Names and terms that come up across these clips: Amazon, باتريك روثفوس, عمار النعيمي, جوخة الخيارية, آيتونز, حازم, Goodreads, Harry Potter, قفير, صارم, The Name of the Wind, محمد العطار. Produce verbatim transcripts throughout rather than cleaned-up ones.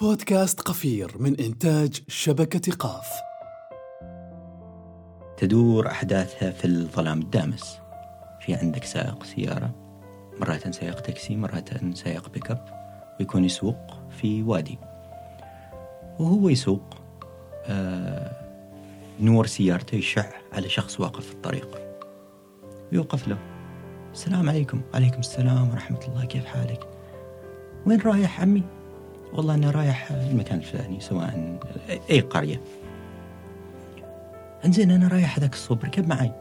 بودكاست قفير من إنتاج شبكة قاف. تدور أحداثها في الظلام الدامس. في عندك سائق سيارة، مرات سائق تاكسي، مرات سائق بيكاب، ويكون يسوق في وادي. وهو يسوق آه نور سيارته يشع على شخص واقف في الطريق، يوقف له. السلام عليكم. عليكم السلام ورحمة الله، كيف حالك؟ وين رايح عمي؟ والله أنا رايح المكان الفلاني، سواء أي قرية. أنزين أنا رايح هذاك الصوب، ركب معي.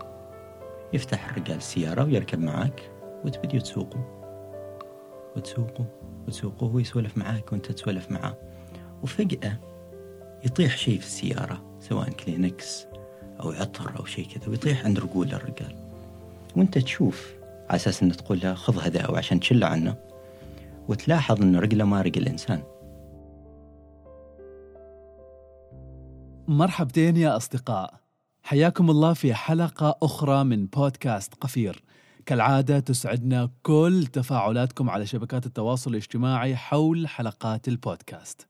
يفتح الرجال السيارة ويركب معاك، وتبديوا تسوقوا وتسوقوا وتسوقوا، هو يسولف معاك وأنت تسولف معاه. وفجأة يطيح شيء في السيارة، سواء كلينكس أو عطر أو شيء كذا، ويطيح عند رجول الرجال. وأنت تشوف على أساس أن تقول له خذ هذا أو عشان تشله عنه، وتلاحظ أن رجله ما رجل إنسان. مرحبتين يا أصدقاء، حياكم الله في حلقة أخرى من بودكاست قفير. كالعادة تسعدنا كل تفاعلاتكم على شبكات التواصل الاجتماعي حول حلقات البودكاست.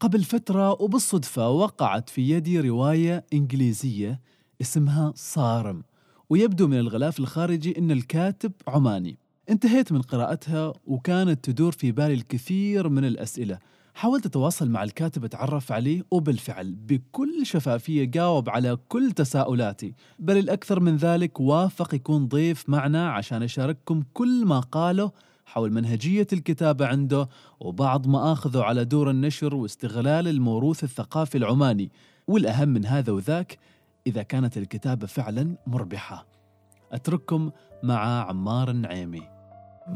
قبل فترة وبالصدفة وقعت في يدي رواية إنجليزية اسمها صارم، ويبدو من الغلاف الخارجي أن الكاتب عماني. انتهيت من قراءتها وكانت تدور في بالي الكثير من الأسئلة. حاولت أتواصل مع الكاتب أتعرف عليه، وبالفعل بكل شفافية جاوب على كل تساؤلاتي، بل الأكثر من ذلك وافق يكون ضيف معنا عشان أشارككم كل ما قاله حول منهجية الكتابة عنده وبعض ما أخذه على دور النشر واستغلال الموروث الثقافي العماني، والأهم من هذا وذاك إذا كانت الكتابة فعلا مربحة. أترككم مع عمار النعيمي.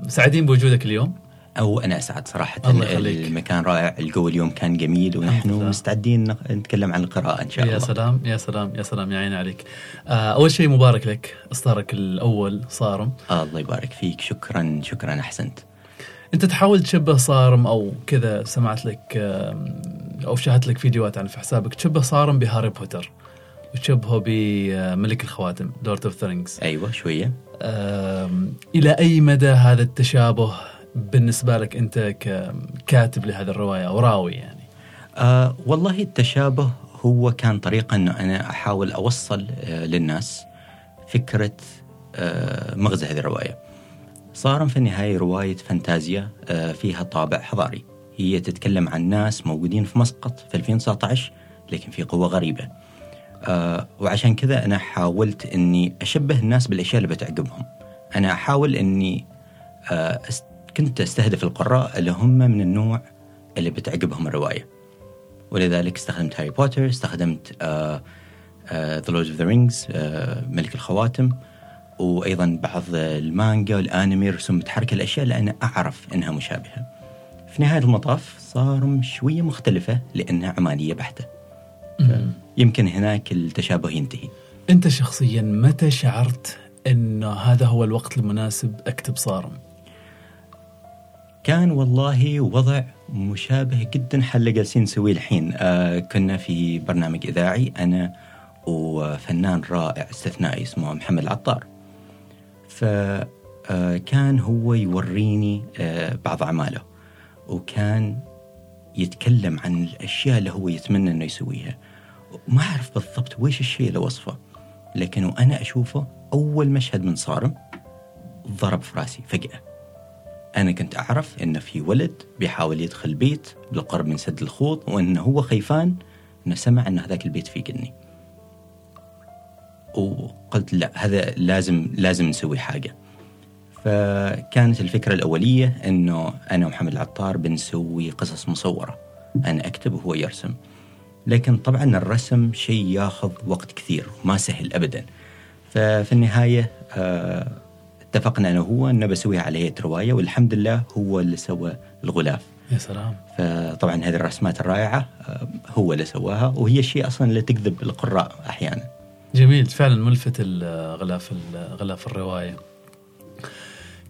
سعيدين بوجودك اليوم. أو أنا أسعد صراحة، المكان رائع، الجو اليوم كان جميل، ونحن مستعدين نتكلم عن القراءة إن شاء الله. يا سلام يا سلام يا سلام، يا عيني عليك. أول شيء مبارك لك إصدارك الأول صارم. آه الله يبارك فيك، شكرا شكرا، أحسنت. أنت تحاول تشبه صارم أو كذا، سمعت لك أو شاهدت لك فيديوهات عن في حسابك تشبه صارم بهاري بوتر، وتشبهه بملك الخواتم Lord of the Rings. أيوة شوية. إلى أي مدى هذا التشابه بالنسبة لك أنت ككاتب لهذه الرواية أو راوي يعني؟ آه والله التشابه هو كان طريقة أنه أنا أحاول أوصل آه للناس فكرة آه مغزى هذه الرواية. صارم في النهاية رواية فانتازيا آه فيها طابع حضاري. هي تتكلم عن ناس موجودين في مسقط في ألفين وتسعة عشر، لكن في قوة غريبة. آه وعشان كذا أنا حاولت أني أشبه الناس بالأشياء اللي بتعجبهم. أنا أحاول أني آه أست كنت استهدف القراء اللي هم من النوع اللي بتعجبهم الرواية، ولذلك استخدمت هاري بوتر، استخدمت آآ آآ The Lord of the Rings، ملك الخواتم، وأيضا بعض المانجا والآنمي، رسوم متحركة، الأشياء اللي أنا أعرف أنها مشابهة. في نهاية المطاف صارم شوية مختلفة لأنها عمانية بحتة. يمكن هناك التشابه ينتهي. أنت شخصيا متى شعرت أن هذا هو الوقت المناسب أكتب صارم؟ كان والله وضع مشابه جدا حل جالسين نسويه الحين. آه كنا في برنامج إذاعي أنا وفنان رائع استثنائي اسمه محمد العطار، فكان هو يوريني آه بعض أعماله، وكان يتكلم عن الأشياء اللي هو يتمنى أنه يسويها. ما أعرف بالضبط ويش الشيء اللي وصفه، لكن وأنا أشوفه أول مشهد من صارم ضرب في راسي فجأة. أنا كنت أعرف أنه في ولد بيحاول يدخل بيت بالقرب من سد الخوض، وأنه هو خيفان أنه سمع أن هذاك البيت فيه جني. وقلت لا، هذا لازم لازم نسوي حاجة. فكانت الفكرة الأولية أنه أنا ومحمد العطار بنسوي قصص مصورة، أنا أكتب وهو يرسم. لكن طبعا الرسم شيء ياخذ وقت كثير وما سهل أبدا. ففي النهاية آه اتفقنا أنا هو أنه بسويها على هيئة رواية، والحمد لله هو اللي سوى الغلاف. يا سلام. فطبعا هذه الرسمات الرائعة هو اللي سواها، وهي الشيء أصلا اللي تجذب القراء أحيانا. جميل فعلا، ملفت الغلاف غلاف الرواية.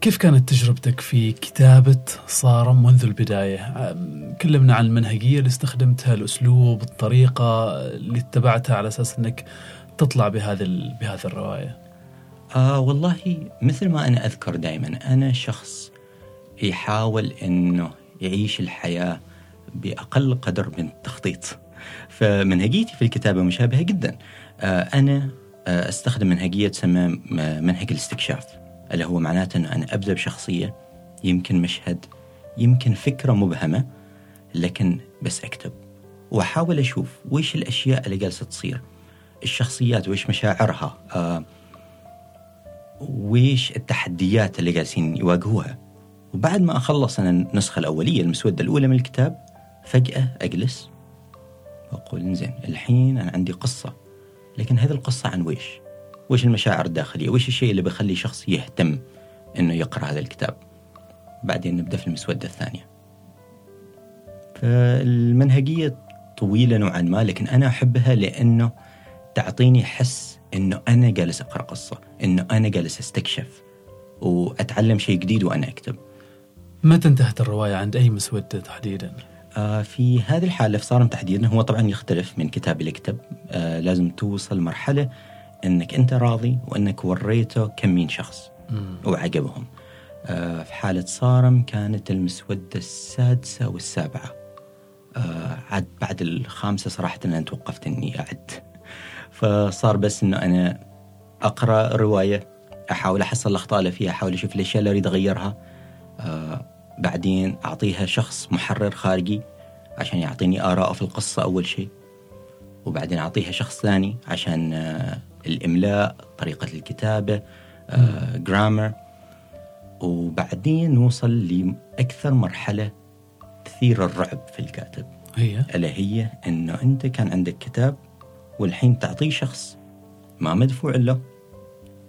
كيف كانت تجربتك في كتابة صارم منذ البداية؟ كلمنا عن المنهجية اللي استخدمتها، الأسلوب، الطريقة اللي اتبعتها على أساس أنك تطلع بهذا بهذه الرواية. آه والله مثل ما أنا أذكر دائما، أنا شخص يحاول أنه يعيش الحياة بأقل قدر من التخطيط. فمنهجيتي في الكتابة مشابهة جدا. أنا أستخدم منهجية تسمى منهج الاستكشاف، اللي هو معناته أن أنا أبدأ بشخصية، يمكن مشهد، يمكن فكرة مبهمة، لكن بس أكتب وأحاول أشوف وإيش الأشياء اللي جالسة تصير، الشخصيات وإيش مشاعرها، وإيش التحديات اللي جالسين يواجهوها. وبعد ما أخلص أنا النسخة الأولية، المسودة الأولى من الكتاب، فجأة أجلس وأقول إنزين الحين أنا عندي قصة، لكن هذه القصة عن ويش ويش المشاعر الداخلية، ويش الشيء اللي بيخلي شخص يهتم إنه يقرأ هذا الكتاب. بعدين نبدأ في المسودة الثانية. فالمنهجية طويلة نوعا ما، لكن أنا أحبها لأنه تعطيني حس إنه أنا جالس أقرأ قصة، إنه أنا جالس أستكشف وأتعلم شيء جديد وأنا أكتب. متى انتهت الرواية عند أي مسودة تحديدا؟ آه في هذه الحالة في صارم تحديدا هو طبعا يختلف من كتاب لكتاب. آه لازم توصل مرحلة أنك أنت راضي وأنك وريته كمين شخص مم. وعجبهم. آه في حالة صارم كانت المسودة السادسة والسابعة. آه عد بعد الخامسة صراحة أنا توقفت أني أعد، فصار بس أنه أنا أقرأ الرواية، أحاول أحصل الأخطاء اللي فيها، أحاول أشوف الأشياء اللي أريد أغيرها، آه بعدين أعطيها شخص محرر خارجي عشان يعطيني آراءه في القصة أول شيء، وبعدين أعطيها شخص ثاني عشان آه الإملاء، طريقة الكتابة، آه جرامر، وبعدين نوصل لأكثر مرحلة تثير الرعب في الكاتب، هي ألا هي أنه أنت كان عندك كتاب والحين تعطيه شخص ما مدفوع له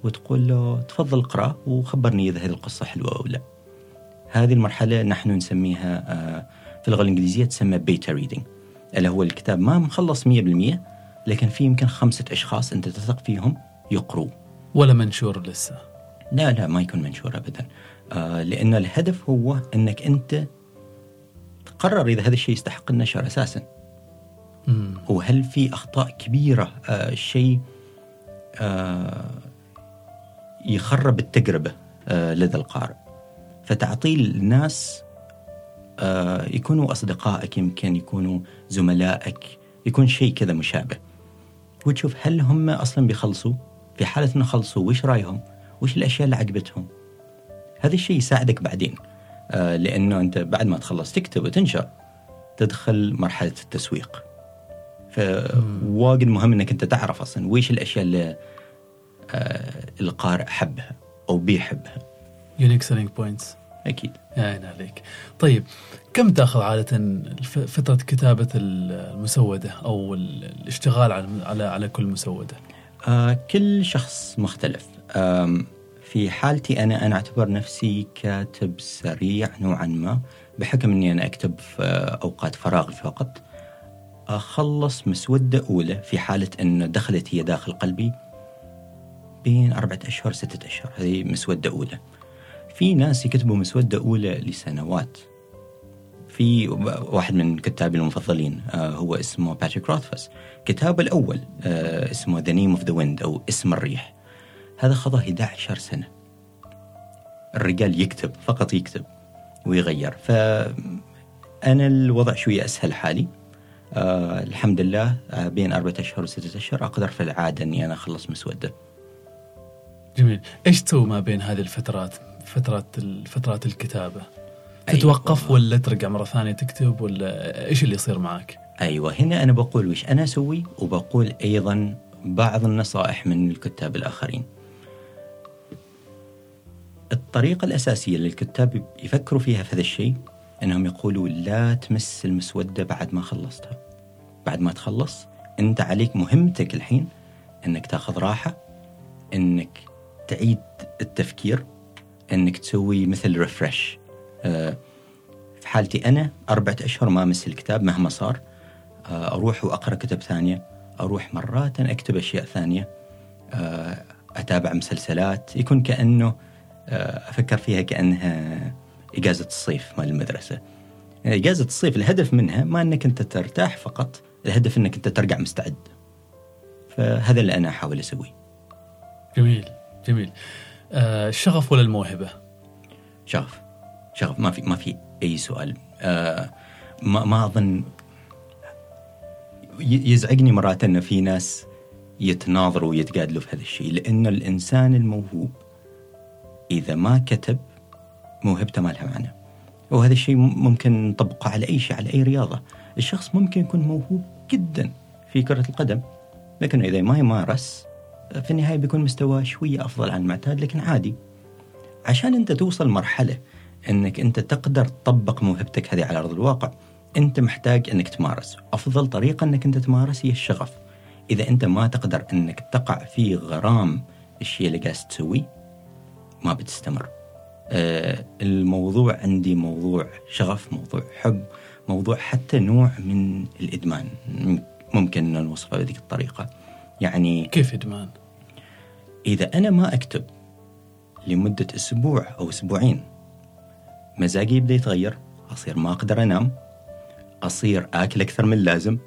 وتقول له تفضل قرأ وخبرني إذا هذه القصة حلوة أو لا. هذه المرحلة نحن نسميها في اللغة الإنجليزية تسمى بيتا ريدينج، اللي هو الكتاب ما مخلص مية بالمية، لكن فيه يمكن خمسة أشخاص أنت تثق فيهم يقروا. ولا منشور لسه؟ لا لا ما يكون منشور أبدا، لأن الهدف هو أنك أنت تقرر إذا هذا الشيء يستحق النشر أساسا، مم. وهل في أخطاء كبيرة، شيء يخرب التجربة لدى القارئ. فتعطي الناس يكونوا أصدقائك، يمكن يكونوا زملائك، يكون شيء كذا مشابه، وتشوف هل هم أصلا بيخلصوا، في حالة أنه خلصوا وش رأيهم، وش الأشياء اللي عجبتهم. هذا الشيء يساعدك بعدين، لأنه أنت بعد ما تخلص تكتب وتنشر تدخل مرحلة التسويق. فواجد مهم أنك أنت تعرف أصلا وش الأشياء اللي القارئ حبها أو بيحبها. يونيك سيلينج بوينتس أكيد. يعني عليك. طيب كم تأخذ عادة فترة كتابة المسودة أو الاشتغال على على كل مسودة؟ آه كل شخص مختلف. في حالتي أنا أنا أعتبر نفسي كاتب سريع نوعا ما، بحكم أني أنا أكتب في أوقات فراغي فقط. أخلص مسودة أولى في حالة أن دخلت هي داخل قلبي بين أربعة أشهر ستة أشهر، هذه مسودة أولى. في ناس يكتبوا مسودة أولى لسنوات. في واحد من كتابي المفضلين هو اسمه باتريك روثفوس، كتابه الأول اسمه The Name of the Wind أو اسم الريح، هذا خضه إحدى عشرة سنة. الرجال يكتب فقط، يكتب ويغير. فأنا الوضع شوية أسهل حالي، أه الحمد لله، بين أربعة أشهر وستة أشهر أقدر في العادة أني أنا أخلص مسودة. جميل. إيش تسوي ما بين هذه الفترات، فترات الفترات الكتابة؟ تتوقف أيوة. ولا ترجع مرة ثانية تكتب، ولا إيش اللي يصير معك؟ أيوة، هنا أنا بقول وش أنا أسوي، وبقول أيضا بعض النصائح من الكتاب الآخرين. الطريقة الأساسية اللي الكتاب يفكروا فيها في هذا الشيء أنهم يقولوا لا تمس المسودة بعد ما خلصتها. بعد ما تخلص أنت عليك مهمتك الحين أنك تأخذ راحة، أنك تعيد التفكير، أنك تسوي مثل ريفرش. أه في حالتي أنا أربعة أشهر ما أمس الكتاب مهما صار. أه أروح وأقرأ كتب ثانية، أروح مرات أكتب أشياء ثانية، أه أتابع مسلسلات، يكون كأنه أه أفكر فيها كأنها إجازة الصيف مال المدرسة. إجازة الصيف الهدف منها ما أنك أنت ترتاح فقط، الهدف أنك أنت ترجع مستعد. فهذا اللي أنا أحاول أسويه. جميل جميل. أه الشغف ولا الموهبة؟ شغف شغف، ما في ما في أي سؤال. أه ما ما أظن يزعجني مرات أن في ناس يتناظروا ويتجادلوا في هذا الشيء، لأن الإنسان الموهوب إذا ما كتب موهبته ما لها معنى. وهذا الشيء ممكن نطبقه على أي شيء، على أي رياضة. الشخص ممكن يكون موهوب جدا في كرة القدم، لكن إذا ما يمارس في النهاية بيكون مستواه شوية أفضل عن المعتاد، لكن عادي. عشان أنت توصل مرحلة أنك أنت تقدر تطبق موهبتك هذه على أرض الواقع، أنت محتاج أنك تمارس. أفضل طريقة أنك أنت تمارس هي الشغف. إذا أنت ما تقدر أنك تقع في غرام الشيء اللي قاعد تسويه ما بتستمر. آه الموضوع عندي موضوع شغف، موضوع حب، موضوع حتى نوع من الإدمان، ممكن أن نوصفه بهذه الطريقة. يعني كيف إدمان؟ إذا أنا ما أكتب لمدة أسبوع أو أسبوعين مزاجي يبدأ يتغير، أصير ما أقدر أنام، أصير أكل أكثر من اللازم،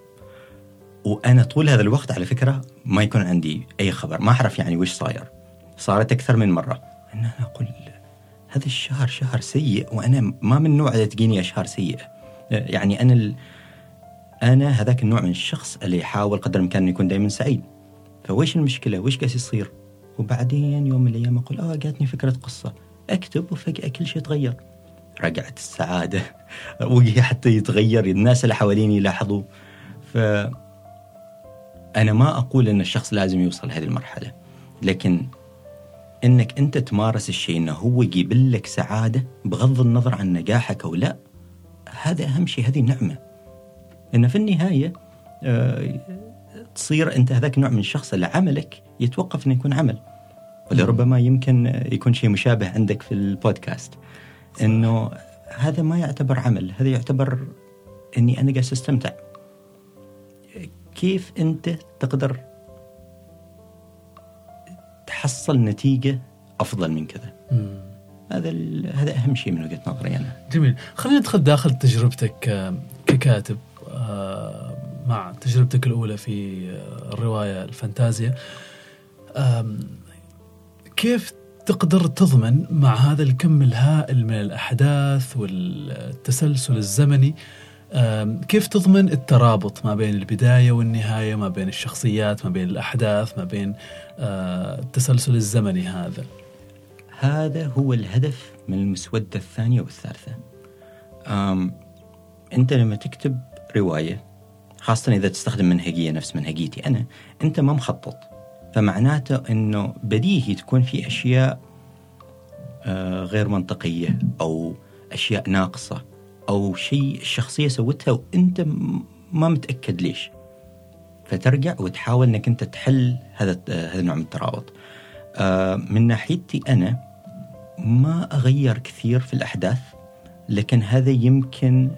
وأنا طول هذا الوقت على فكرة ما يكون عندي أي خبر، ما أعرف يعني وش صاير. صارت أكثر من مرة أن أنا أقول هذا الشهر شهر سيء، وأنا ما من نوع اللي تجيني أشهر سيئة. يعني أنا ال... أنا هذاك النوع من الشخص اللي يحاول قدر الإمكان أن يكون دائما سعيد. فويش المشكلة؟ ويش قاعد يصير؟ وبعدين يوم من الأيام أقول آه جاتني فكرة قصة، أكتب، وفجأة كل شيء تغير، رجعت السعادة وجهي حتى يتغير، الناس اللي حواليني يلاحظوا. فأنا ما أقول أن الشخص لازم يوصل هذه المرحلة، لكن أنك أنت تمارس الشيء أنه هو يجيب لك سعادة بغض النظر عن نجاحك أو لا، هذا أهم شيء، هذه نعمة. أن في النهاية أه تصير أنت هذاك نوع من الشخص اللي عملك يتوقف أنه يكون عمل. ولربما يمكن يكون شيء مشابه عندك في البودكاست، أنه هذا ما يعتبر عمل، هذا يعتبر أني أنا قاعد أستمتع. كيف أنت تقدر تحصل نتيجة أفضل من كذا؟ هذا هذا أهم شيء من وجهة نظري أنا. جميل، خلينا ندخل داخل تجربتك ككاتب مع تجربتك الأولى في الرواية الفانتازيا. كيف تقدر تضمن مع هذا الكم الهائل من الأحداث والتسلسل الزمني، كيف تضمن الترابط ما بين البداية والنهاية، ما بين الشخصيات، ما بين الأحداث، ما بين التسلسل الزمني هذا؟ هذا هو الهدف من المسودة الثانية والثالثة. أنت لما تكتب رواية، خاصة إذا تستخدم منهجية نفس منهجيتي أنا، أنت ما مخطط، فمعناته أنه بديهي تكون في أشياء غير منطقية أو أشياء ناقصة أو شيء الشخصية سوتها وأنت ما متأكد ليش، فترجع وتحاول أنك أنت تحل هذا هذا النوع من الترابط. من ناحيتي أنا ما أغير كثير في الأحداث، لكن هذا يمكن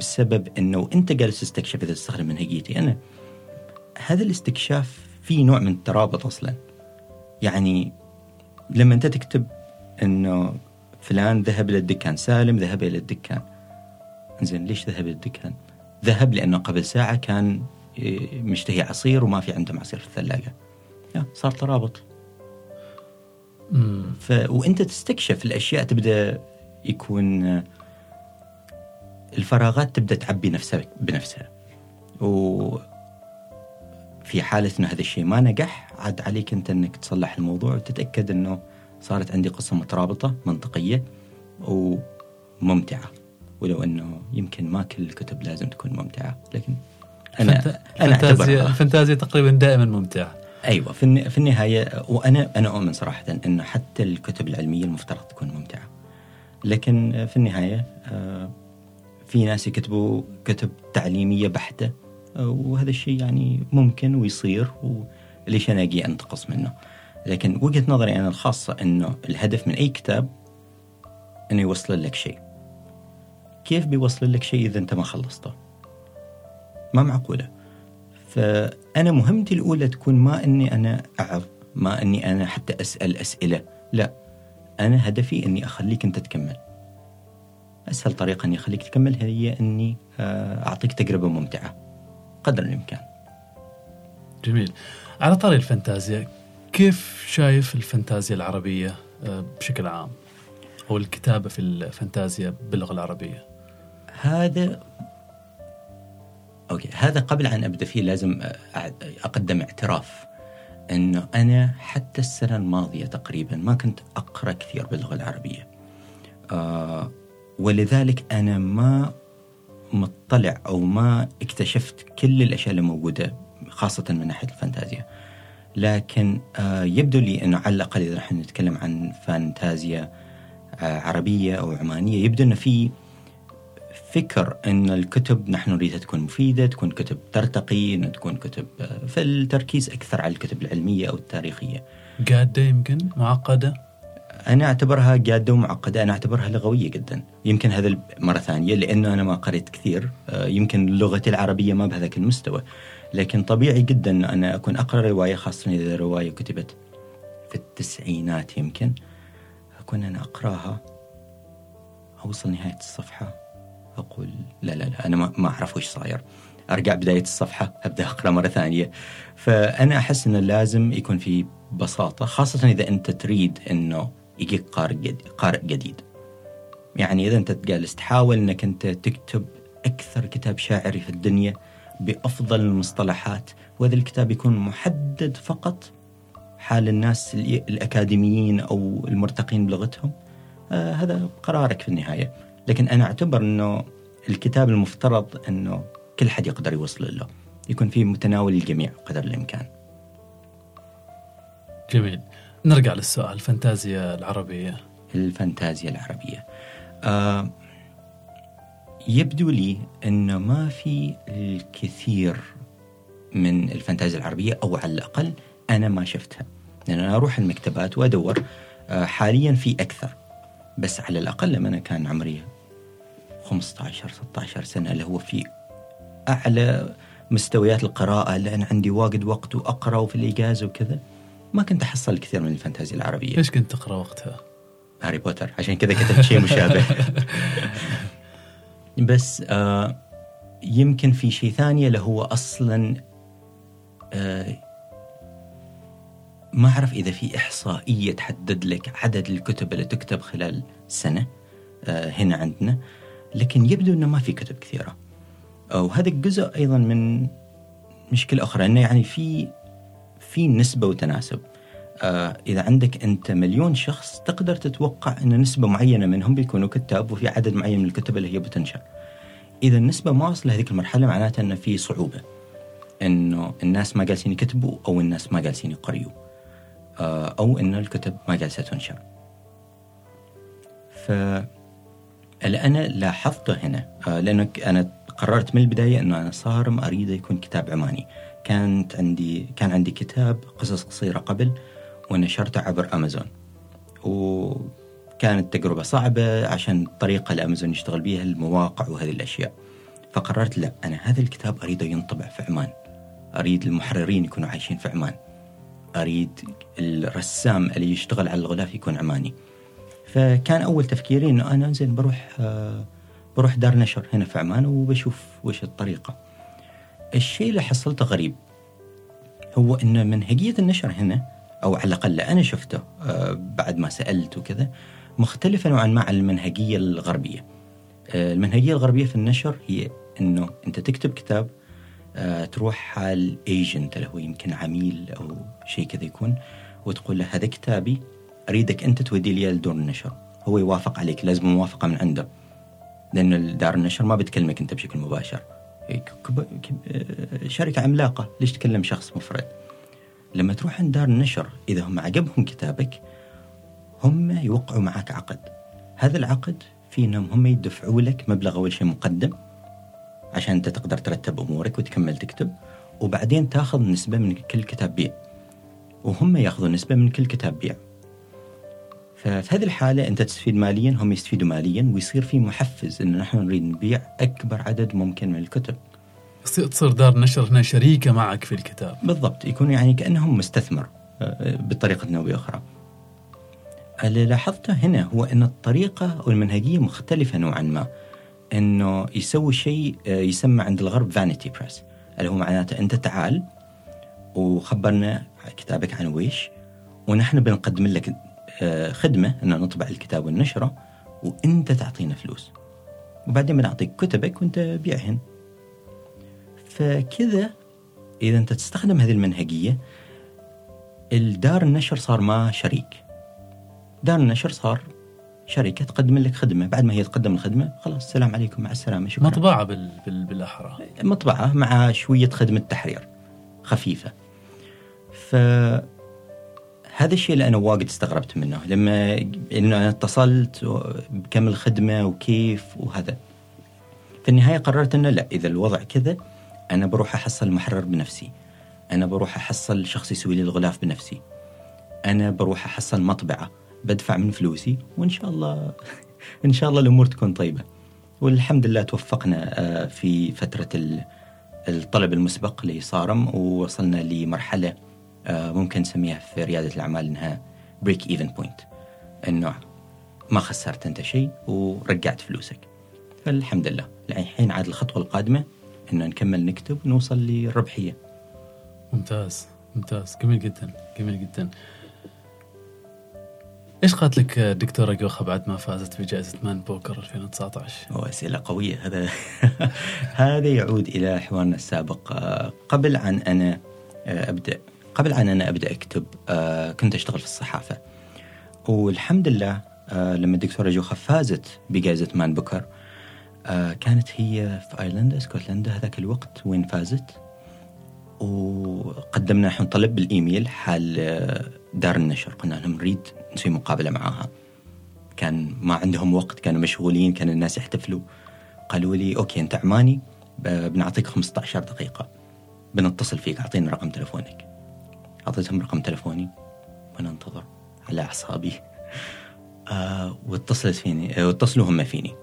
بسبب أنه أنت جالس تستكشف. إذا تستخدم منهجيتي أنا، هذا الاستكشاف في نوع من الترابط أصلا. يعني لما أنت تكتب أنه فلان ذهب إلى الدكان، سالم ذهب إلى الدكان، إنزين ليش ذهب إلى الدكان؟ ذهب لأنه قبل ساعة كان مشتهي عصير وما في عندهم عصير في الثلاجة، صار ترابط. ف... وأنت تستكشف الأشياء، تبدأ يكون الفراغات تبدأ تعبي نفسها بنفسها. وفي حالة أنه هذا الشيء ما نجح، عاد عليك أنت أنك تصلح الموضوع وتتأكد أنه صارت عندي قصة مترابطة منطقية وممتعة، ولو أنه يمكن ما كل الكتب لازم تكون ممتعة، لكن أنا, فنت... أنا فنتازيا... فنتازيا تقريبا دائما ممتعة. أيوة، في النهاية. وأنا أنا أؤمن صراحة أن حتى الكتب العلمية المفترض تكون ممتعة، لكن في النهاية في ناس يكتبوا كتب تعليمية بحتة، وهذا الشيء يعني ممكن ويصير، وليش أنا أجي أنتقص منه؟ لكن وجهة نظري أنا الخاصة أنه الهدف من أي كتاب أنه يوصل لك شيء. كيف بيوصل لك شيء إذا أنت ما خلصته؟ ما معقولة. فأنا مهمتي الأولى تكون ما أني أنا أعظ، ما أني أنا حتى أسأل أسئلة، لا، أنا هدفي أني أخليك أنت تكمل. أسهل طريقة أني أخليك تكمل هي أني أعطيك تجربة ممتعة قدر الإمكان. جميل. على طاري الفانتازيا، كيف شايف الفانتازيا العربية بشكل عام، أو الكتابة في الفانتازيا باللغة العربية؟ هذا أوكي، هذا قبل أن أبدأ فيه لازم أقدم اعتراف أنه أنا حتى السنة الماضية تقريبا ما كنت أقرأ كثير باللغة العربية، آه ولذلك أنا ما مطلع أو ما اكتشفت كل الأشياء اللي موجودة خاصة من ناحية الفانتازيا، لكن آه يبدو لي أنه على الأقل إذا نحن نتكلم عن فانتازيا آه عربية أو عمانية، يبدو أنه في فكر أن الكتب نحن نريدها تكون مفيدة، تكون كتب ترتقي، تكون كتب في التركيز أكثر على الكتب العلمية أو التاريخية. قادة يمكن معقدة، أنا أعتبرها قادة ومعقدة، أنا أعتبرها لغوية جدا. يمكن هذا مرة ثانية لأنه أنا ما قريت كثير، يمكن لغتي العربية ما بهذاك المستوى، لكن طبيعي جدا أنا أكون أقرأ رواية خاصة إذا رواية كتبت في التسعينات، يمكن أكون أنا أقرأها أوصل نهاية الصفحة أقول لا لا لا أنا ما أعرف وش صاير، أرجع بداية الصفحة أبدأ أقرأ مرة ثانية. فأنا أحس أنه لازم يكون في بساطة، خاصة إذا أنت تريد أنه يجيك قارئ جديد. يعني إذا أنت تجالس تحاول أنك أنت تكتب أكثر كتاب شاعري في الدنيا بأفضل المصطلحات، وهذا الكتاب يكون محدد فقط حال الناس الأكاديميين أو المرتقين بلغتهم، آه هذا قرارك في النهاية. لكن أنا أعتبر أنه الكتاب المفترض أنه كل حد يقدر يوصل له، يكون فيه متناول الجميع قدر الإمكان. جميل. نرجع للسؤال، الفانتازيا العربية الفانتازيا العربية آه يبدو لي أنه ما في الكثير من الفانتازيا العربية، أو على الأقل أنا ما شفتها، لأن أنا أروح المكتبات وأدور. آه حاليا في أكثر، بس على الأقل لما أنا كان عمري خمسة عشر ستة عشر سنة، اللي هو في أعلى مستويات القراءة، لأن عندي واجد وقت وأقرأ وفي الإجازة وكذا، ما كنت أحصل كثير من الفانتازيا العربية. إيش كنت تقرأ وقتها؟ هاري بوتر، عشان كذا كتبت شيء مشابه. بس آه يمكن في شيء ثاني اللي هو أصلا آه ما أعرف إذا في إحصائية تحدد لك عدد الكتب اللي تكتب خلال سنة هنا عندنا، لكن يبدو أنه ما في كتب كثيرة، وهذا الجزء أيضا من مشكلة أخرى، أنه يعني في في نسبة وتناسب. إذا عندك أنت مليون شخص تقدر تتوقع أن نسبة معينة منهم بيكونوا كتاب، وفي عدد معين من الكتب اللي هي بتنشر. إذا النسبة ما وصل لهذيك المرحلة، معناته أنه في صعوبة، أنه الناس ما جالسين يكتبوا، أو الناس ما جالسين يقريوا، أو إن الكتب ما جالسة تنشر. فاللي أنا لاحظته هنا، لأنه أنا قررت من البداية إنه أنا صارم أريد يكون كتاب عماني. كانت عندي كان عندي كتاب قصص قصيرة قبل، ونشرته عبر أمازون، وكانت تجربة صعبة عشان الطريقة اللي أمازون يشتغل بيها، المواقع وهذه الأشياء. فقررت لا، أنا هذا الكتاب أريده ينطبع في عمان، أريد المحررين يكونوا عايشين في عمان، أريد الرسام اللي يشتغل على الغلاف يكون عماني. فكان أول تفكيري إنه أنا زين بروح آه بروح دار نشر هنا في عمان وبشوف وش الطريقة. الشيء اللي حصلته غريب هو إنه منهجية النشر هنا، أو على الأقل أنا شفته آه بعد ما سألت وكذا، مختلفة نوعا ما عن المنهجية الغربية. آه المنهجية الغربية في النشر هي إنه أنت تكتب كتاب، آه تروح حال ايجنت اللي هو يمكن عميل أو شيء كذا يكون، وتقول له هذا كتابي أريدك أنت تودي لي لدور النشر، هو يوافق عليك، لازم موافقة من عنده، لأن دار النشر ما بتكلمك أنت بشكل مباشر، شركة عملاقة ليش تكلم شخص مفرد. لما تروح عند دار النشر إذا هم عجبهم كتابك هم يوقعوا معك عقد، هذا العقد فيه أنهم هم يدفعوا لك مبلغ أول شيء مقدم عشان أنت تقدر ترتب أمورك وتكمل تكتب، وبعدين تأخذ نسبة من كل كتاب بيع، وهم يأخذوا نسبة من كل كتاب بيع. ففي هذه الحالة أنت تستفيد ماليا، هم يستفيدوا ماليا، ويصير في محفز إنه نحن نريد نبيع أكبر عدد ممكن من الكتب. تصير دار نشر هنا شريكة معك في الكتاب. بالضبط، يكون يعني كأنهم مستثمر بطريقة أو بأخرى. اللي لاحظته هنا هو أن الطريقة أو المنهجية مختلفة نوعا ما، إنه يسوي شيء يسمى عند الغرب فانيتي بريس، اللي هو معناته أنت تعال وخبرنا كتابك عن ويش، ونحن بنقدم لك خدمة أنه نطبع الكتاب وننشره، وأنت تعطينا فلوس، وبعدين بنعطيك كتبك وأنت بيعهن. فكذا إذا أنت تستخدم هذه المنهجية، الدار النشر صار ما شريك، دار النشر صار شركة تقدم لك خدمة، بعد ما هي تقدم الخدمة خلاص السلام عليكم مع السلامة شكرا. مطبعة بال... بال... بالأحرى مطبعة مع شوية خدمة تحرير خفيفة. فهذا الشيء اللي أنا واجد استغربت منه لما إنه أنا اتصلت بكم الخدمة وكيف وهذا. في النهاية قررت أنه لا، إذا الوضع كذا أنا بروح أحصل محرر بنفسي، أنا بروح أحصل شخص يسوي لي الغلاف بنفسي، أنا بروح أحصل مطبعة بدفع من فلوسي، وإن شاء الله إن شاء الله الأمور تكون طيبة. والحمد لله توفقنا في فترة الطلب المسبق لصارم، ووصلنا لمرحلة ممكن نسميها في ريادة الأعمال إنها break even point، إنه ما خسرت أنت شيء ورجعت فلوسك. فالحمد لله الحين عاد الخطوة القادمة إنه نكمل نكتب ونوصل للربحية. ممتاز ممتاز، جميل جدا جميل جدا. إيش قالت لك دكتورة جوخة بعد ما فازت بجائزة مان بوكر ألفين وتسعة عشر؟ هو أسئلة قوية هذا. هذا يعود إلى حوارنا السابق. قبل عن أنا أبدأ قبل عن أنا أبدأ أكتب كنت أشتغل في الصحافة، والحمد لله لما الدكتورة جوخة فازت بجائزة مان بوكر كانت هي في آيرلندا اسكتلندا هذاك الوقت وين فازت، وقدمنا نحن طلب بالإيميل حال دار النشر، قلنا لهم نريد نسوي مقابلة معاها. كان ما عندهم وقت، كانوا مشغولين، كان الناس يحتفلوا. قالوا لي أوكي أنت عماني، بنعطيك خمسة عشر دقيقة بنتصل فيك، أعطينا رقم تلفونك. أعطيتهم رقم تلفوني وأنا أنتظر على أعصابي. آه واتصلت فيني، آه واتصلوا هم فيني،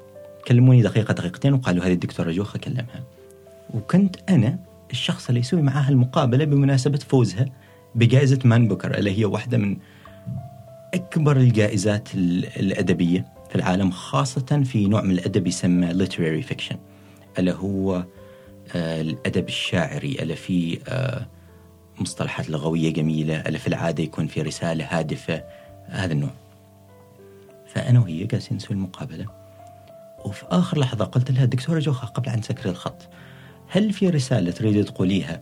كلموني دقيقة دقيقتين وقالوا هذه الدكتورة جوخة كلمها. وكنت أنا الشخص اللي يسوي معاها المقابلة بمناسبة فوزها بجائزة مان بوكر اللي هي واحدة من أكبر الجائزات الأدبية في العالم، خاصة في نوع من الأدب يسمى literary fiction اللي هو الأدب الشاعري، اللي فيه مصطلحات لغوية جميلة، اللي في العادة يكون في رسالة هادفة، هذا النوع. فأنا وهي جالسين نسوي المقابلة، وفي آخر لحظة قلت لها دكتورة جوخة قبل أن تسكري الخط، هل في رسالة تريد تقوليها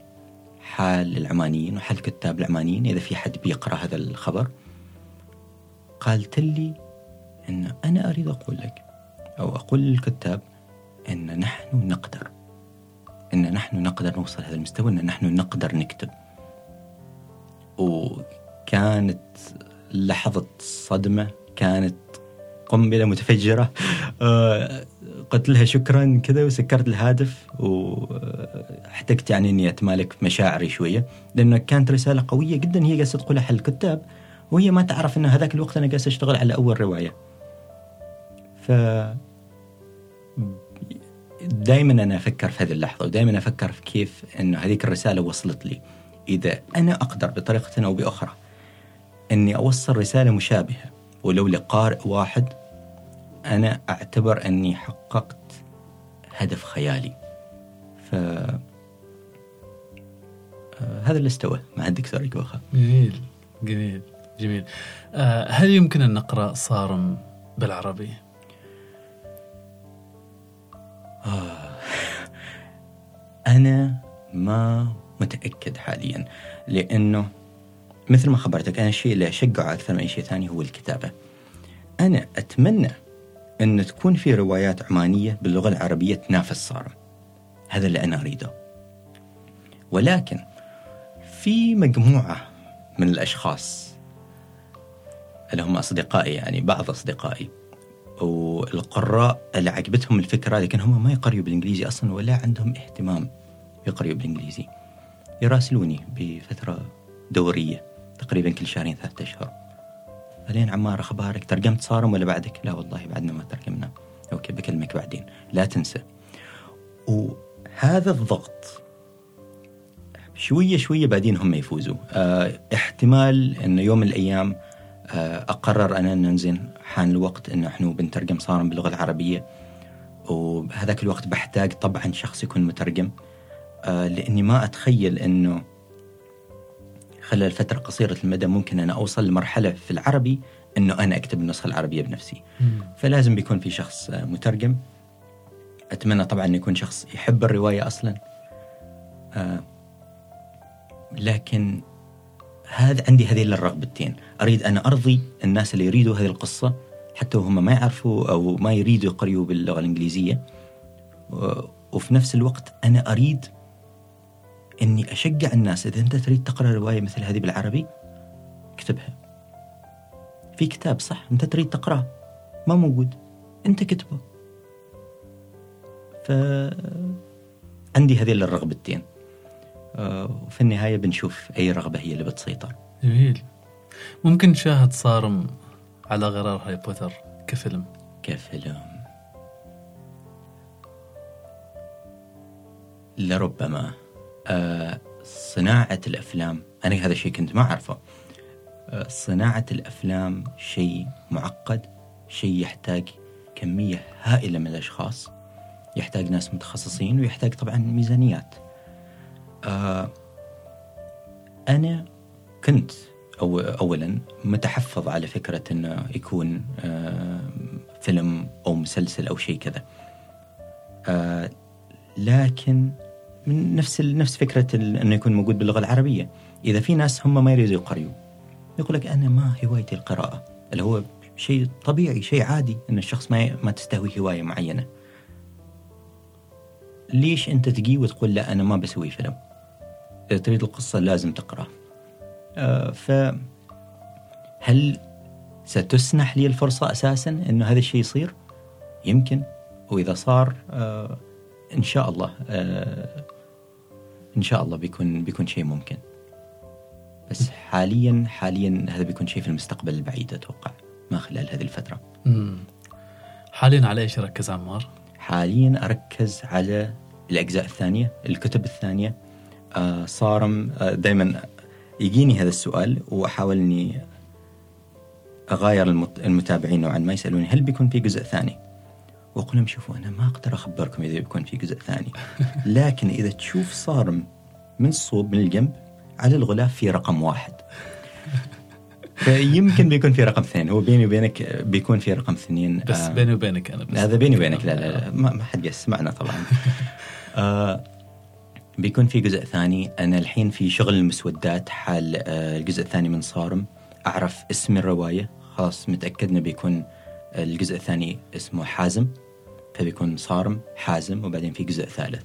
حال العمانيين وحال الكتاب العمانيين إذا في حد بيقرأ هذا الخبر؟ قالت لي أن أنا أريد أقول لك أو أقول للكتاب أن نحن نقدر، أن نحن نقدر نوصل هذا المستوى، أن نحن نقدر نكتب. وكانت لحظة صدمة، كانت قنبلة متفجرة. قلت لها شكرا كذا وسكرت الهاتف، واحتجت يعني أني أتمالك مشاعري شوية، لأنه كانت رسالة قوية جدا هي قاعدة تقولها حل الكتاب، وهي ما تعرف أن هذاك الوقت أنا قاعد أشتغل على أول رواية. ف دائما أنا أفكر في هذه اللحظة، ودائما أفكر في كيف أن هذيك الرسالة وصلت لي. إذا أنا أقدر بطريقة أو بأخرى أني أوصل رسالة مشابهة ولو لقارئ واحد، أنا أعتبر أني حققت هدف خيالي. ف هذا اللي استوى مع الدكتورة جوخة. جميل جميل جميل. آه هل يمكن أن نقرأ صارم بالعربي؟ آه أنا ما متأكد حاليا، لأنه مثل ما خبرتك أنا الشيء اللي أشجعه أكثر من أي شيء ثاني هو الكتابة. أنا أتمنى أن تكون في روايات عمانية باللغة العربية تنافس صارم، هذا اللي أنا أريده. ولكن في مجموعة من الأشخاص اللي هم أصدقائي، يعني بعض أصدقائي والقراء اللي عجبتهم الفكرة، لكن هم ما يقرأوا بالإنجليزي أصلا ولا عندهم اهتمام يقرأوا بالإنجليزي، يراسلوني بفترة دورية تقريبا كل شهرين ثلاثة أشهر، ألين عمار أخبارك ترجمت صارم ولا بعدك؟ لا والله بعدنا ما ترجمنا. أوكي بكلمك بعدين لا تنسى. وهذا الضغط شوية شوية بعدين هم يفوزوا. اه احتمال أن يوم من الأيام اه أقرر أنا ننزل حان الوقت أن نحن بنترجم صارم باللغة العربية، وبهذاك الوقت بحتاج طبعا شخص يكون مترجم، اه لأني ما أتخيل أنه خلال فترة قصيرة المدى ممكن أنا أوصل لمرحلة في العربي أنه أنا أكتب النسخة العربية بنفسي. مم. فلازم بيكون في شخص مترجم، أتمنى طبعا أن يكون شخص يحب الرواية أصلا، آه لكن هذا عندي هذين الرغبتين، أريد أن أرضي الناس اللي يريدوا هذه القصة حتى وهم ما يعرفوا أو ما يريدوا يقريوا باللغة الإنجليزية، وفي نفس الوقت أنا أريد أني أشجع الناس إذا أنت تريد تقرأ رواية مثل هذه بالعربي اكتبها. في كتاب صح أنت تريد تقرأه ما موجود، أنت كتبه. فعندي هذين الرغبتين، وفي النهاية بنشوف أي رغبة هي اللي بتسيطر. جميل. ممكن نشاهد صارم على غرار هاري بوتر كفيلم؟ كفيلم لربما. آه صناعة الأفلام أنا هذا شيء كنت ما أعرفه. آه صناعة الأفلام شيء معقد، شيء يحتاج كمية هائلة من الأشخاص، يحتاج ناس متخصصين، ويحتاج طبعا ميزانيات. آه أنا كنت أو أولا متحفظ على فكرة أنه يكون آه فيلم أو مسلسل أو شيء كذا، آه لكن من نفس نفس فكرة أنه يكون موجود باللغة العربية. إذا في ناس هم ما يريدوا يقرأوا يقول لك أنا ما هوايتي القراءة، اللي هو شيء طبيعي شيء عادي أن الشخص ما ما تستهوي هواية معينة، ليش أنت تجي وتقول لا أنا ما بسوي فيلم؟ إذا تريد القصة لازم تقرأ. آه فهل ستسنح لي الفرصة أساساً إنه هذا الشيء يصير؟ يمكن. وإذا صار آه إن شاء الله آه إن شاء الله بيكون بيكون شيء ممكن، بس حالياً حالياً هذا بيكون شيء في المستقبل البعيد أتوقع، ما خلال هذه الفترة. مم. حالياً على إيش ركز عمار؟ حالياً أركز على الأجزاء الثانية، الكتب الثانية. آه صارم آه دايماً يجيني هذا السؤال وأحاول أني أغاير المتابعين نوعاً ما، يسألوني هل بيكون في جزء ثاني؟ وأقول لهم شوفوا أنا ما أقدر أخبركم إذا بيكون في جزء ثاني، لكن إذا تشوف صارم من الصوب من الجنب على الغلاف في رقم واحد، فيمكن بيكون في رقم اثنين. هو بيني وبينك بيكون في رقم اثنين بس. آه بيني وبينك أنا بس. هذا بيني وبينك. لا لا, لا ما حد يسمعنا طبعاً. آه بيكون في جزء ثاني. أنا الحين في شغل المسودات حال آه الجزء الثاني من صارم، أعرف اسم الرواية خلاص، متأكدنا بيكون الجزء الثاني اسمه حازم، فبيكون صارم حازم وبعدين في جزء ثالث.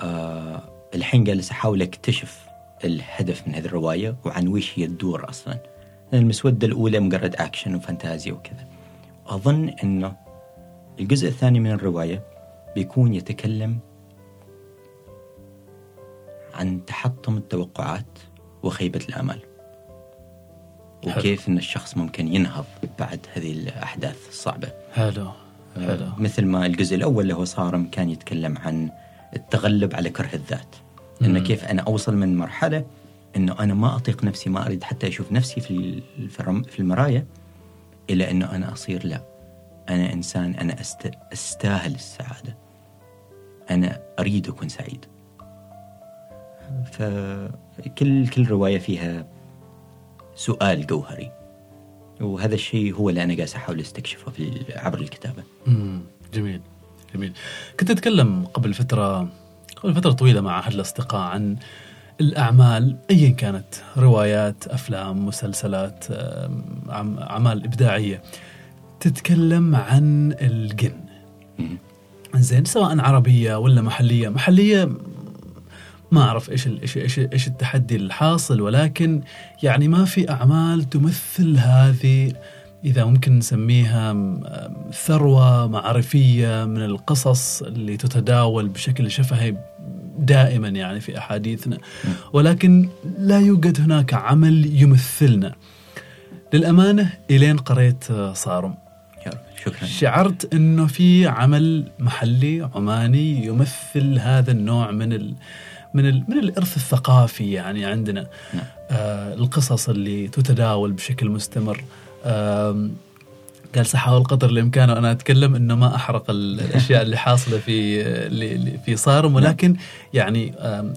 آه الحين جالس أحاول أكتشف الهدف من هذه الرواية وعن ويش هي الدور أصلاً. المسودة الأولى مجرد أكشن وفانتازيا وكذا، أظن أنه الجزء الثاني من الرواية بيكون يتكلم عن تحطم التوقعات وخيبة الآمال، وكيف أن الشخص ممكن ينهض بعد هذه الأحداث الصعبة. هلو. هلو. مثل ما الجزء الأول اللي هو صارم كان يتكلم عن التغلب على كره الذات، إنه كيف أنا أوصل من مرحلة إنه أنا ما أطيق نفسي، ما أريد حتى أشوف نفسي في في المراية، إلى إنه أنا أصير لا أنا إنسان، أنا أست... أستاهل السعادة، أنا أريد أكون سعيد. فكل كل رواية فيها سؤال جوهري، وهذا الشيء هو اللي أنا جالس أحاول استكشفه في عبر الكتابة. مم. جميل جميل. كنت أتكلم قبل فترة قبل فترة طويلة مع أحد الأصدقاء عن الأعمال أيا كانت، روايات، أفلام، مسلسلات، أعمال إبداعية تتكلم عن الجن. زين، سواء عربية ولا محلية. محلية ما أعرف إيش إيش إيش إيش التحدي الحاصل، ولكن يعني ما في أعمال تمثل هذه، إذا ممكن نسميها ثروة معرفية من القصص اللي تتداول بشكل شفهي دائما يعني في أحاديثنا، ولكن لا يوجد هناك عمل يمثلنا. للأمانة إلين قريت صارم شكرا، شعرت أنه في عمل محلي عماني يمثل هذا النوع من ال من ال من الإرث الثقافي يعني عندنا. آه القصص اللي تتداول بشكل مستمر. قال سأحاول قدر الإمكان وأنا أتكلم إنه ما أحرق الأشياء اللي حاصلة في اللي في صارم، ولكن يعني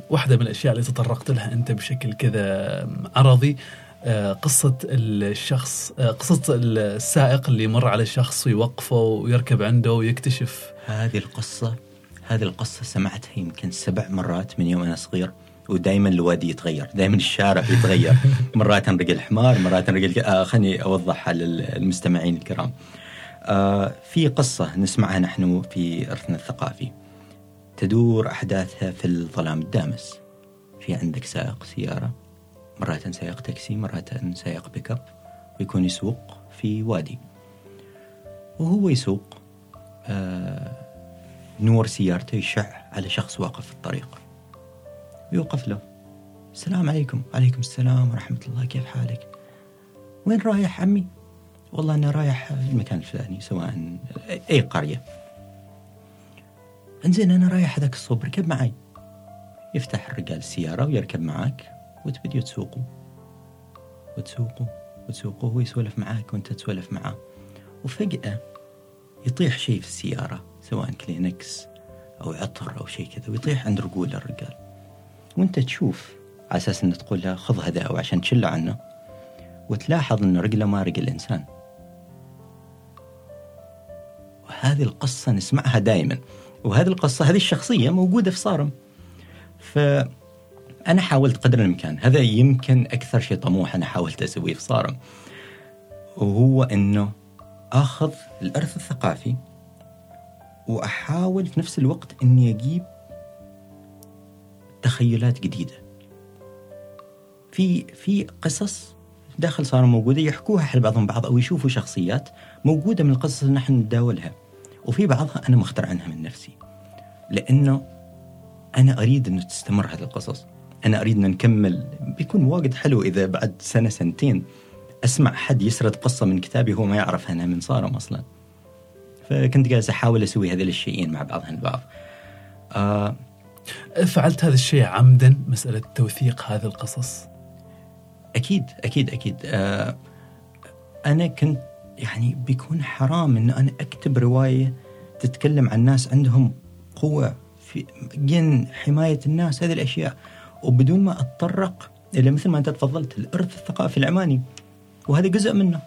واحدة من الأشياء اللي تطرقت لها أنت بشكل كذا عرضي، قصة الشخص، قصة السائق اللي يمر على شخص ويوقفه ويركب عنده ويكتشف. هذه القصة هذه القصة سمعتها يمكن سبع مرات من يوم أنا صغير، ودايما الوادي يتغير، دايما الشارع يتغير، مرات نرقى الحمار، مرات نرقى آه خلني أوضح على المستمعين الكرام. آه في قصة نسمعها نحن في إرثنا الثقافي تدور أحداثها في الظلام الدامس. في عندك سائق سيارة، مرات سائق تاكسي، مرات سائق بيكاب، ويكون يسوق في وادي، وهو يسوق آه نور سيارته يشع على شخص واقف في الطريق، يوقف له: السلام عليكم. عليكم السلام ورحمة الله، كيف حالك؟ وين رايح عمي؟ والله أنا رايح المكان الفلاني، سواء أي قرية. انزين أنا رايح هذاك الصوب، ركب معي. يفتح الرجال السيارة ويركب معاك، وتبديوا تسوقوا وتسوقوا وتسوقوا، هو يسولف معاك وانت تسولف معاه، وفجأة يطيح شيء في السيارة، سواء كلينكس أو عطر أو شيء كذا، ويطيح عند رجول الرجال، وانت تشوف على أساس أن تقول له خذ هذا أو عشان تشله عنه، وتلاحظ أن رجله ما رجل إنسان. وهذه القصة نسمعها دائما، وهذه القصة هذه الشخصية موجودة في صارم. فأنا حاولت قدر الإمكان، هذا يمكن أكثر شيء طموح أنا حاولت أسويه في صارم، وهو أنه أخذ الإرث الثقافي وأحاول في نفس الوقت أني أجيب تخيلات جديدة. في في قصص داخل صارم موجودة يحكوها حل بعضهم بعض، أو يشوفوا شخصيات موجودة من القصص اللي نحن نداولها، وفي بعضها أنا مخترع عنها من نفسي، لأنه أنا أريد أن تستمر هذه القصص، أنا أريد أن نكمل. بيكون واجد حلو إذا بعد سنة سنتين أسمع حد يسرد قصة من كتابي هو ما يعرفها أنا من صارم أصلا. فكنت جالس أحاول أسوي هذه الشيئين مع بعضهم البعض. آه فعلت هذا الشيء عمدا، مسألة توثيق هذه القصص؟ أكيد أكيد أكيد. آه أنا كنت يعني بيكون حرام أن أنا أكتب رواية تتكلم عن ناس عندهم قوة في جن حماية الناس، هذه الأشياء، وبدون ما أتطرق إلى مثل ما أنت تفضلت الإرث الثقافي العماني، وهذا جزء منه.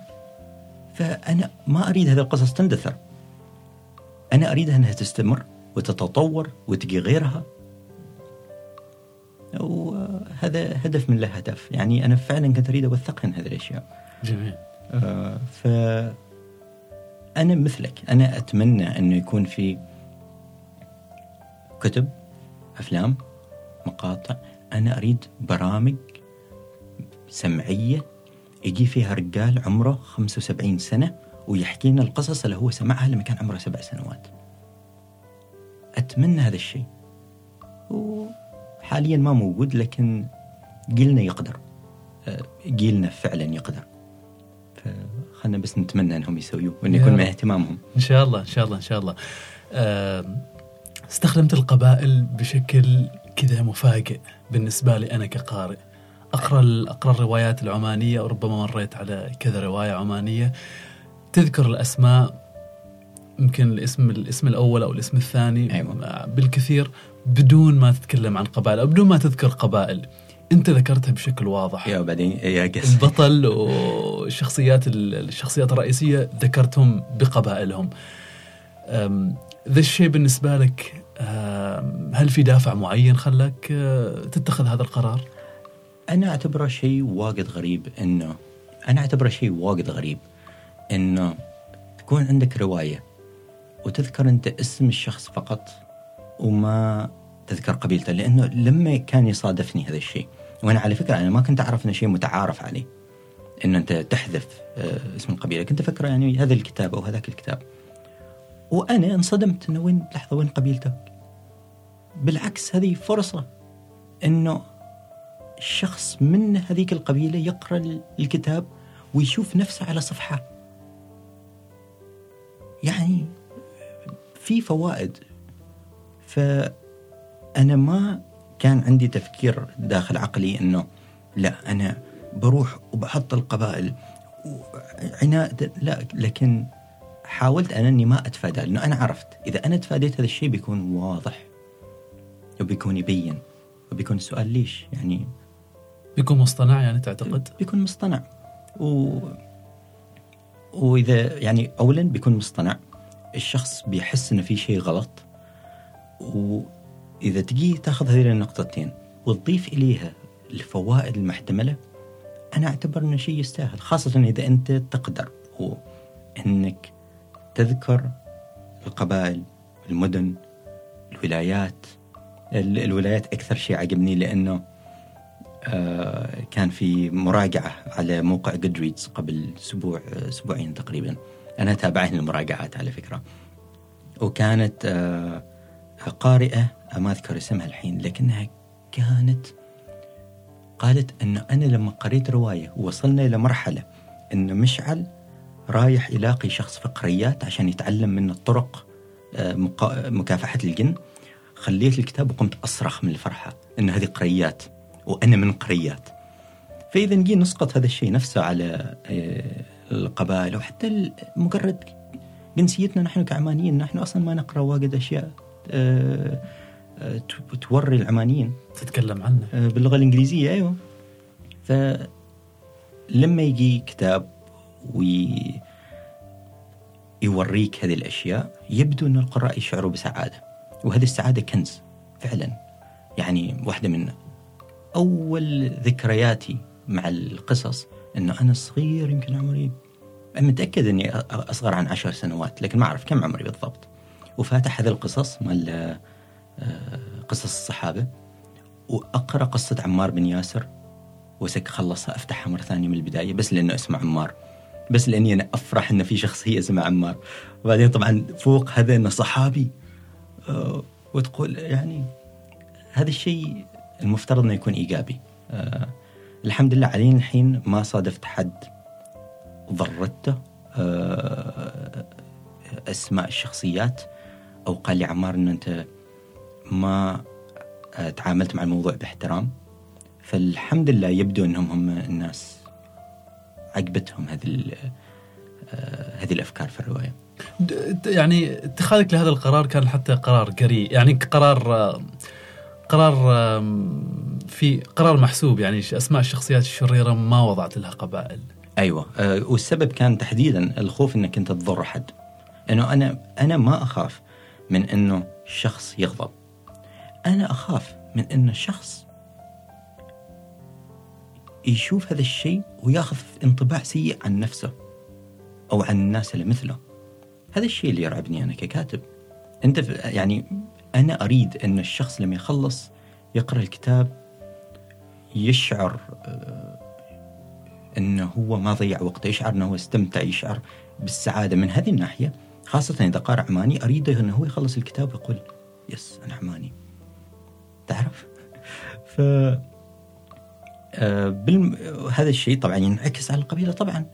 فأنا ما أريد هذه القصص تندثر، أنا أريدها أنها تستمر وتتطور وتجي غيرها، وهذا هدف من له هدف. يعني أنا فعلا كنت أريد أوثقن هذه الأشياء. جميل. آه فأنا مثلك، أنا أتمنى أنه يكون في كتب، أفلام، مقاطع، أنا أريد برامج سمعية يجي فيها رجال عمره خمسة وسبعين سنة ويحكينا القصص اللي هو سمعها لما كان عمره سبع سنوات. أتمنى هذا الشيء، وحاليا ما موجود، لكن جيلنا يقدر، جيلنا فعلا يقدر، فخلنا بس نتمنى أنهم يسويوه وأن يكون مع اهتمامهم. إن شاء الله إن شاء الله إن شاء الله. استخدمت القبائل بشكل كذا مفاجئ بالنسبة لي أنا كقارئ. أقرأ أقرأ الروايات العمانية، وربما مريت على كذا رواية عمانية تذكر الأسماء، يمكن الاسم الاسم الأول أو الاسم الثاني، أيوة، بالكثير، بدون ما تتكلم عن قبائل أو بدون ما تذكر قبائل. أنت ذكرتها بشكل واضح. يا بعدين يا قس البطل والشخصيات الشخصيات الرئيسية ذكرتهم بقبائلهم. ذا الشيء بالنسبة لك، هل في دافع معين خلك تتخذ هذا القرار؟ أنا أعتبره شيء واجد غريب إنه أنا أعتبره شيء واجد غريب إنه تكون عندك رواية وتذكر أنت اسم الشخص فقط وما تذكر قبيلته. لأنه لما كان يصادفني هذا الشيء، وأنا على فكرة أنا ما كنت أعرف إنه شيء متعارف عليه إن أنت تحذف اسم القبيلة، كنت أفكر يعني هذا الكتاب أو هذاك الكتاب، وأنا انصدمت إنه وين لحظة وين قبيلتك. بالعكس هذه فرصة إنه الشخص من هذيك القبيلة يقرأ الكتاب ويشوف نفسه على صفحة. يعني في فوائد. فأنا ما كان عندي تفكير داخل عقلي إنه لا أنا بروح وبحط القبائل عناء، لا، لكن حاولت أنا أني ما أتفادى، لأنه أنا عرفت إذا أنا تفاديت هذا الشيء بيكون واضح وبيكون يبين، وبيكون السؤال ليش، يعني بيكون مصطنع. يعني تعتقد بيكون مصطنع و... وإذا يعني أولا بيكون مصطنع، الشخص بيحس إنه في شيء غلط، وإذا تجي تاخذ هذه النقطتين وتضيف إليها الفوائد المحتملة، أنا أعتبر أنه شيء يستاهل، خاصة إذا أنت تقدر هو أنك تذكر القبائل، المدن، الولايات. الولايات أكثر شيء عجبني لأنه آه كان في مراجعة على موقع جودريدز قبل أسبوع أسبوعين تقريبا، أنا تابعت المراجعات على فكرة، وكانت آه قارئة ما أذكر اسمها الحين، لكنها كانت قالت أنه أنا لما قريت رواية وصلنا إلى مرحلة أن مشعل رايح يلاقي شخص في القريات عشان يتعلم من الطرق مكافحة الجن، خليت الكتاب وقمت أصرخ من الفرحة أن هذه قريات وأنا من قريات. فإذا نجي نسقط هذا الشيء نفسه على القبائل وحتى مجرد جنسيتنا، نحن كعمانيين نحن أصلا ما نقرأ واجد أشياء توري العمانيين تتكلم عنه باللغة الإنجليزية. أيوة، فلما يجي كتاب ويوريك هذه الأشياء يبدو أن القراء يشعروا بسعادة، وهذه السعادة كنز فعلا. يعني واحدة من أول ذكرياتي مع القصص أنه أنا صغير، يمكن عمري متأكد أني أصغر عن عشر سنوات لكن ما أعرف كم عمري بالضبط، وفاتح هذه القصص مال قصص الصحابة وأقرأ قصة عمار بن ياسر وسك خلصها أفتحها مرة ثانية من البداية بس لأنه اسمه عمار، بس لأني أنا أفرح أنه في شخصية اسمها عمار. وبعدين طبعا فوق هذا أنه صحابي، أه وتقول يعني هذا الشيء المفترض أنه يكون إيجابي. أه الحمد لله علينا الحين ما صادفت حد ضرته أه أسماء الشخصيات أو قال لي عمار أن أنت ما تعاملت مع الموضوع باحترام، فالحمد لله يبدو أنهم هم الناس عجبتهم هذه هذه الأفكار في الرواية. يعني اتخاذك لهذا القرار كان حتى قرار جريء، يعني قرار قرار في قرار محسوب، يعني أسماء الشخصيات الشريرة ما وضعت لها قبائل. أيوة، والسبب كان تحديدا الخوف أنك أنت تضر حد، أنه أنا أنا ما أخاف من أنه شخص يغضب، أنا أخاف من أن شخص يشوف هذا الشيء ويأخذ انطباع سيء عن نفسه أو عن الناس اللي مثله. هذا الشيء اللي يرعبني أنا ككاتب. أنت يعني أنا أريد أن الشخص لما يخلص يقرأ الكتاب يشعر أنه هو ما ضيع وقته، يشعر أنه هو استمتع، يشعر بالسعادة من هذه الناحية، خاصة إذا قارئ عماني أريده أنه هو يخلص الكتاب ويقول يس أنا عماني، تعرف؟ ف آه بالم... هذا الشيء طبعا ينعكس على القبيلة طبعا.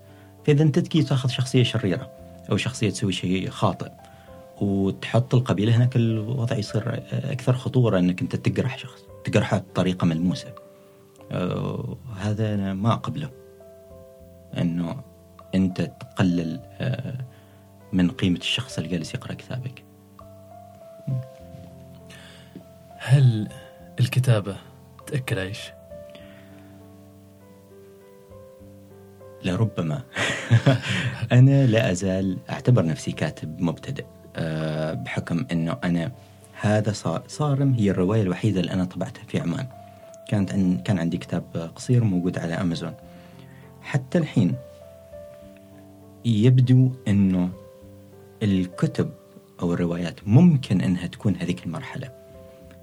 فإذا أنت تجي تأخذ شخصية شريرة أو شخصية تسوي شيء خاطئ وتحط القبيلة هناك، الوضع يصير أكثر خطورة أنك أنت تجرح شخص، تجرحه بطريقة ملموسة. آه هذا أنا ما أقبله، أنه أنت تقلل آه من قيمة الشخص اللي جالس يقرأ كتابك. هل الكتابة تأكل عيش؟ لربما. أنا لا أزال أعتبر نفسي كاتب مبتدئ، أه بحكم أنه أنا هذا صارم هي الرواية الوحيدة اللي أنا طبعتها في عمان. كانت عن كان عندي كتاب قصير موجود على أمازون. حتى الحين يبدو أنه الكتب أو الروايات ممكن أنها تكون هذيك المرحلة،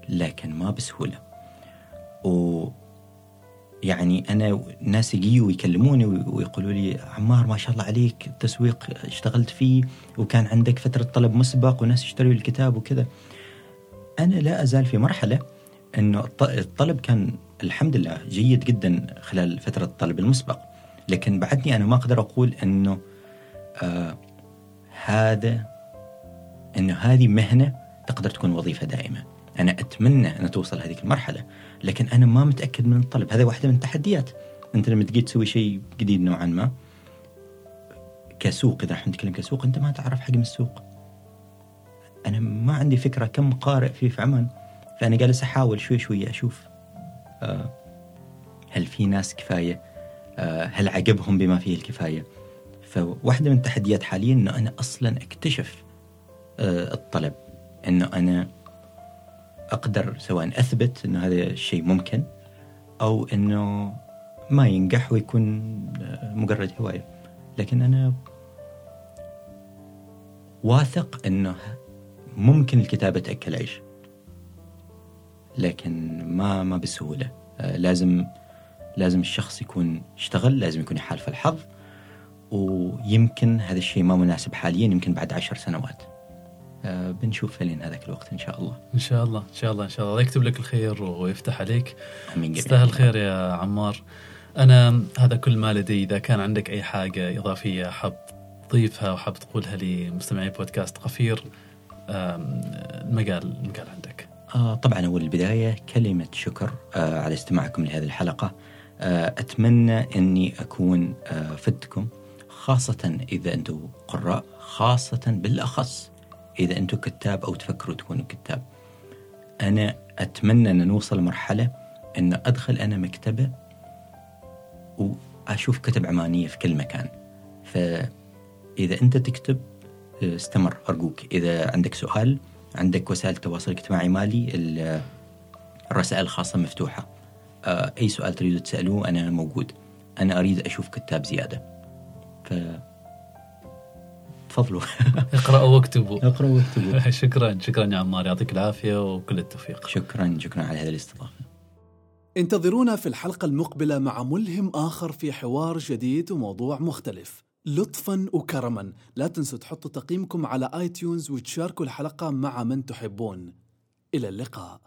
لكن ما بسهولة. ويعني أنا ناس يجيوا ويكلموني ويقولوا لي عمار ما شاء الله عليك التسويق اشتغلت فيه وكان عندك فترة طلب مسبق وناس اشتروا الكتاب وكذا. أنا لا أزال في مرحلة أنه الطلب كان الحمد لله جيد جدا خلال فترة الطلب المسبق، لكن بعدني أنا ما أقدر أقول أنه آه هذا أنه هذه مهنة تقدر تكون وظيفة دائمة. أنا أتمنى أن توصل هذه المرحلة، لكن أنا ما متأكد من الطلب. هذا واحدة من التحديات، أنت لما تجي تسوي شيء جديد نوعا ما كسوق، إذا نحن نتكلم كسوق، أنت ما تعرف حجم السوق. أنا ما عندي فكرة كم قارئ فيه في عمان، فأنا جالس أحاول شوي شوي أشوف أه هل في ناس كفاية، أه هل عجبهم بما فيه الكفاية. فواحدة من التحديات حاليا أنه أنا أصلا أكتشف الطلب، أنه أنا أقدر سواء أثبت أنه هذا الشيء ممكن أو أنه ما ينجح ويكون مجرد هواية. لكن أنا واثق أنه ممكن الكتابة تأكل عيش، لكن ما ما بسهولة. لازم لازم الشخص يكون اشتغل، لازم يكون يحالف الحظ، ويمكن هذا الشيء ما مناسب حاليا، يمكن بعد عشر سنوات أه بنشوف لين هذاك الوقت إن شاء الله. إن شاء الله إن شاء الله إن شاء الله يكتب لك الخير ويفتح عليك. أمين. تستاهل الخير يا عمار. أنا هذا كل ما لدي. إذا كان عندك أي حاجة إضافية حاب تضيفها وحاب تقولها لمستمعي بودكاست قفير، المجال المجال عندك. آه طبعا أول البداية كلمة شكر آه على استماعكم لهذه الحلقة. آه أتمنى أني أكون آه فدتكم، خاصة إذا أنتم قراء، خاصة بالأخص إذا أنتم كتاب أو تفكروا تكونوا كتاب. أنا أتمنى أن نوصل لمرحلة أن أدخل أنا مكتبة وأشوف كتب عمانية في كل مكان. فإذا أنت تكتب استمر أرجوك. إذا عندك سؤال، عندك وسائل التواصل الاجتماعي مالي، الرسائل الخاصة مفتوحة، أي سؤال تريدوا تسألوه أنا موجود. أنا أريد أشوف كتاب زيادة، ف تفضلوا اقرأوا واكتبوا اقرأوا واكتبوا. شكرا شكرا يا عمار، يعطيك العافية وكل التوفيق. شكرا شكرا على هذه الاستضافة. انتظرونا في الحلقة المقبلة مع ملهم آخر في حوار جديد وموضوع مختلف. لطفا وكرما لا تنسوا تحطوا تقييمكم على آيتونز وتشاركوا الحلقة مع من تحبون. إلى اللقاء.